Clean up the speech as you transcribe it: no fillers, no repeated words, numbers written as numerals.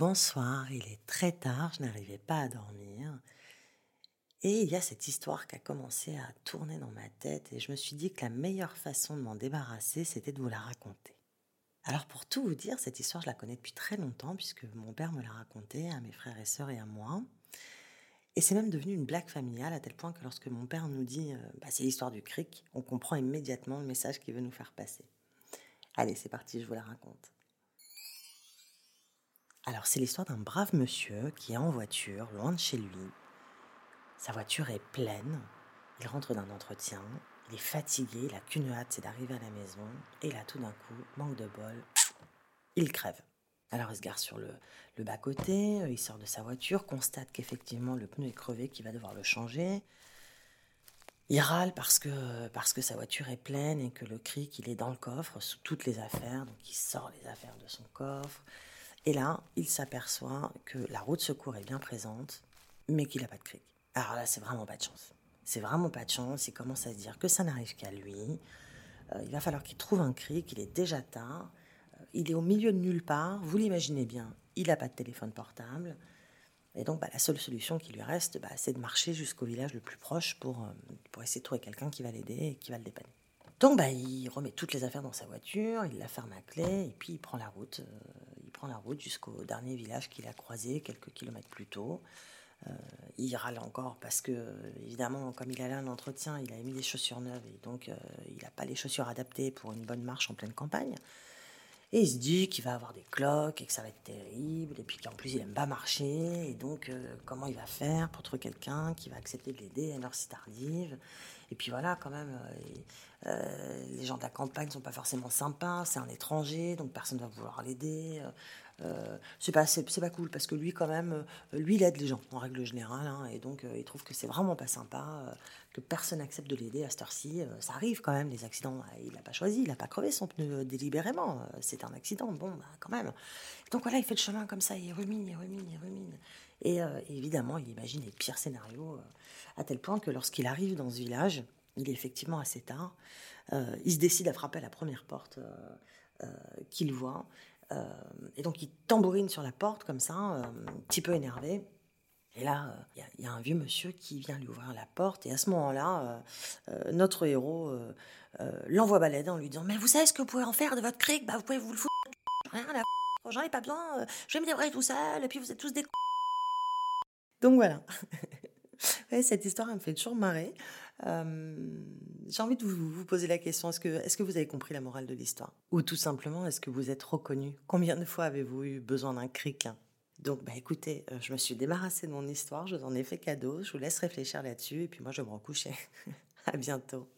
bonsoir, il est très tard, je n'arrivais pas à dormir. Et il y a cette histoire qui a commencé à tourner dans ma tête et je me suis dit que la meilleure façon de m'en débarrasser, c'était de vous la raconter. Alors pour tout vous dire, cette histoire, je la connais depuis très longtemps puisque mon père me l'a racontée à mes frères et sœurs et à moi. Et c'est même devenu une blague familiale à tel point que lorsque mon père nous dit « c'est l'histoire du cric », on comprend immédiatement le message qu'il veut nous faire passer. Allez, c'est parti, je vous la raconte. Alors c'est l'histoire d'un brave monsieur qui est en voiture, loin de chez lui. Sa voiture est pleine, il rentre d'un entretien, il est fatigué, il n'a qu'une hâte, c'est d'arriver à la maison, et là tout d'un coup, manque de bol, il crève. Alors il se gare sur le bas-côté, il sort de sa voiture, constate qu'effectivement le pneu est crevé, qu'il va devoir le changer. Il râle parce que sa voiture est pleine et que le cric, il est dans le coffre, sous toutes les affaires, donc il sort les affaires de son coffre. Et là, il s'aperçoit que la roue de secours est bien présente, mais qu'il n'a pas de cric. Alors là, c'est vraiment pas de chance. C'est vraiment pas de chance. Il commence à se dire que ça n'arrive qu'à lui. Il va falloir qu'il trouve un cric. Il est déjà tard. Il est au milieu de nulle part. Vous l'imaginez bien, il n'a pas de téléphone portable. Et donc, la seule solution qui lui reste, c'est de marcher jusqu'au village le plus proche pour essayer de trouver quelqu'un qui va l'aider et qui va le dépanner. Donc, il remet toutes les affaires dans sa voiture. Il la ferme à clé et puis il prend la route. Il prend la route jusqu'au dernier village qu'il a croisé quelques kilomètres plus tôt. Il râle encore parce que, évidemment, comme il allait à un entretien, il avait mis des chaussures neuves et donc il n'a pas les chaussures adaptées pour une bonne marche en pleine campagne. Et il se dit qu'il va avoir des cloques et que ça va être terrible et puis qu'en plus il n'aime pas marcher et donc comment il va faire pour trouver quelqu'un qui va accepter de l'aider à une heure si tardive. Et puis voilà, quand même, les gens de la campagne ne sont pas forcément sympas, c'est un étranger, donc personne ne va vouloir l'aider. C'est pas cool parce que lui, quand même, lui, il aide les gens en règle générale et donc il trouve que c'est vraiment pas sympa que personne n'accepte de l'aider à cette heure-ci. Ça arrive quand même, les accidents, il n'a pas choisi, il n'a pas crevé son pneu délibérément, c'est un accident, quand même. Donc voilà, il fait le chemin comme ça, il rumine. Et évidemment, il imagine les pires scénarios, à tel point que lorsqu'il arrive dans ce village, il est effectivement assez tard, il se décide à frapper à la première porte qu'il voit. Et donc, il tambourine sur la porte, comme ça, un petit peu énervé. Et là, il y a un vieux monsieur qui vient lui ouvrir la porte. Et à ce moment-là, notre héros l'envoie balader en lui disant « Mais vous savez ce que vous pouvez en faire de votre cric ? Vous pouvez vous le foutre, rien à la f***, j'en ai pas besoin, je vais me débrouiller tout seul, et puis vous êtes tous des c***. » Donc voilà. Ouais, cette histoire, elle me fait toujours marrer. J'ai envie de vous poser la question, est-ce que vous avez compris la morale de l'histoire ? Ou tout simplement, est-ce que vous êtes reconnu ? Combien de fois avez-vous eu besoin d'un cric ? Donc, écoutez, je me suis débarrassée de mon histoire, je vous en ai fait cadeau, je vous laisse réfléchir là-dessus, et puis moi, je vais me recoucher. À bientôt.